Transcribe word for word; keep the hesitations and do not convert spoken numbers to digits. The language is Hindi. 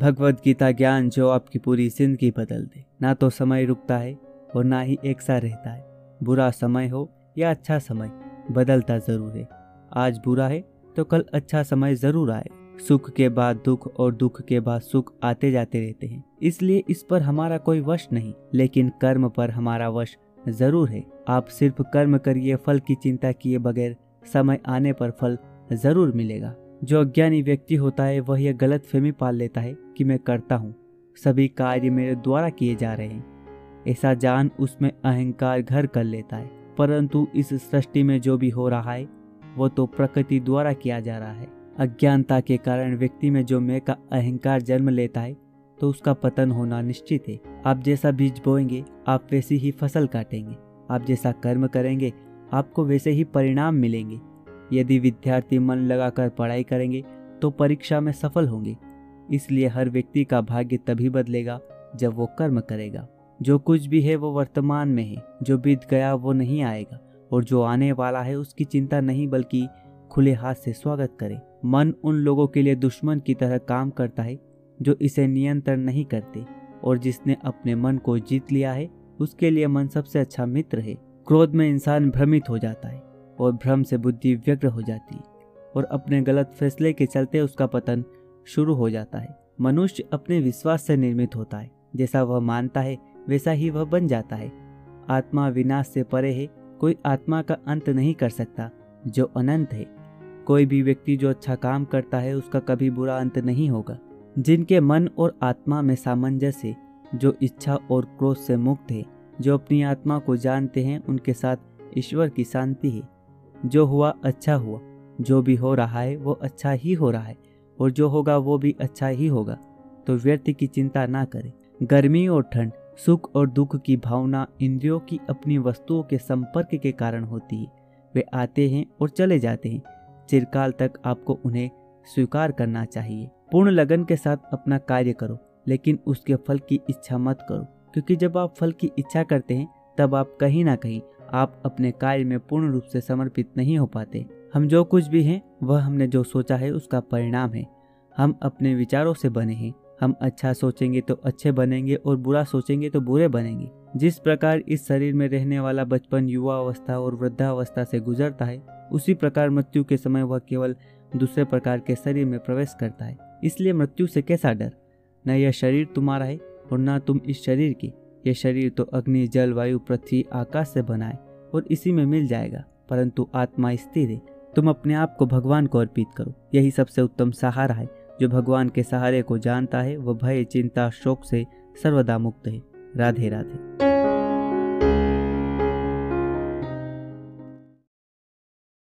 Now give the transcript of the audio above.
भगवद गीता ज्ञान जो आपकी पूरी जिंदगी बदल दे। ना तो समय रुकता है और ना ही एक सा रहता है। बुरा समय हो या अच्छा समय, बदलता जरूर है। आज बुरा है तो कल अच्छा समय जरूर आए। सुख के बाद दुख और दुख के बाद सुख आते जाते रहते हैं, इसलिए इस पर हमारा कोई वश नहीं, लेकिन कर्म पर हमारा वश जरूर है। आप सिर्फ कर्म करिए, फल की चिंता किए बगैर। समय आने पर फल जरूर मिलेगा। जो अज्ञानी व्यक्ति होता है वह यह गलत फहमी पाल लेता है कि मैं करता हूँ, सभी कार्य मेरे द्वारा किए जा रहे हैं। ऐसा जान उसमें अहंकार घर कर लेता है। परंतु इस सृष्टि में जो भी हो रहा है वो तो प्रकृति द्वारा किया जा रहा है। अज्ञानता के कारण व्यक्ति में जो मैं का अहंकार जन्म लेता है तो उसका पतन होना निश्चित है। आप जैसा बीज बोएंगे आप वैसी ही फसल काटेंगे। आप जैसा कर्म करेंगे आपको वैसे ही परिणाम मिलेंगे। यदि विद्यार्थी मन लगाकर पढ़ाई करेंगे तो परीक्षा में सफल होंगे। इसलिए हर व्यक्ति का भाग्य तभी बदलेगा जब वो कर्म करेगा। जो कुछ भी है वो वर्तमान में है, जो बीत गया वो नहीं आएगा, और जो आने वाला है उसकी चिंता नहीं बल्कि खुले हाथ से स्वागत करें। मन उन लोगों के लिए दुश्मन की तरह काम करता है जो इसे नियंत्रण नहीं करते, और जिसने अपने मन को जीत लिया है उसके लिए मन सबसे अच्छा मित्र है। क्रोध में इंसान भ्रमित हो जाता है और भ्रम से बुद्धि व्यग्र हो जाती है, और अपने गलत फैसले के चलते उसका पतन शुरू हो जाता है। मनुष्य अपने विश्वास से निर्मित होता है। जैसा वह मानता है वैसा ही वह बन जाता है। आत्मा विनाश से परे है। कोई आत्मा का अंत नहीं कर सकता जो अनंत है। कोई भी व्यक्ति जो अच्छा काम करता है उसका कभी बुरा अंत नहीं होगा। जिनके मन और आत्मा में सामंजस्य है, जो इच्छा और क्रोध से मुक्त है, जो अपनी आत्मा को जानते हैं, उनके साथ ईश्वर की शांति है। जो हुआ अच्छा हुआ, जो भी हो रहा है वो अच्छा ही हो रहा है, और जो होगा वो भी अच्छा ही होगा। तो व्यर्थ की चिंता ना करें। गर्मी और ठंड, सुख और दुख की भावना इंद्रियों की अपनी वस्तुओं के संपर्क के कारण होती है। वे आते हैं और चले जाते हैं। चिरकाल तक आपको उन्हें स्वीकार करना चाहिए। पूर्ण लगन के साथ अपना कार्य करो, लेकिन उसके फल की इच्छा मत करो, क्योंकि जब आप फल की इच्छा करते हैं तब आप कहीं ना कहीं आप अपने कार्य में पूर्ण रूप से समर्पित नहीं हो पाते। हम जो कुछ भी हैं वह हमने जो सोचा है उसका परिणाम है। हम अपने विचारों से बने हैं। हम अच्छा सोचेंगे तो अच्छे बनेंगे और बुरा सोचेंगे तो बुरे बनेंगे। जिस प्रकार इस शरीर में रहने वाला बचपन, युवा अवस्था और वृद्धावस्था से गुजरता है, उसी प्रकार मृत्यु के समय वह केवल दूसरे प्रकार के शरीर में प्रवेश करता है। इसलिए मृत्यु से कैसा डर। न यह शरीर तुम्हारा है और न तुम इस शरीर के। यह शरीर तो अग्नि, जल, वायु, पृथ्वी, आकाश से बना है और इसी में मिल जाएगा, परंतु आत्मा स्थिर है। तुम अपने आप को भगवान को अर्पित करो, यही सबसे उत्तम सहारा है। जो भगवान के सहारे को जानता है वह भय, चिंता, शोक से सर्वदा मुक्त है। राधे राधे।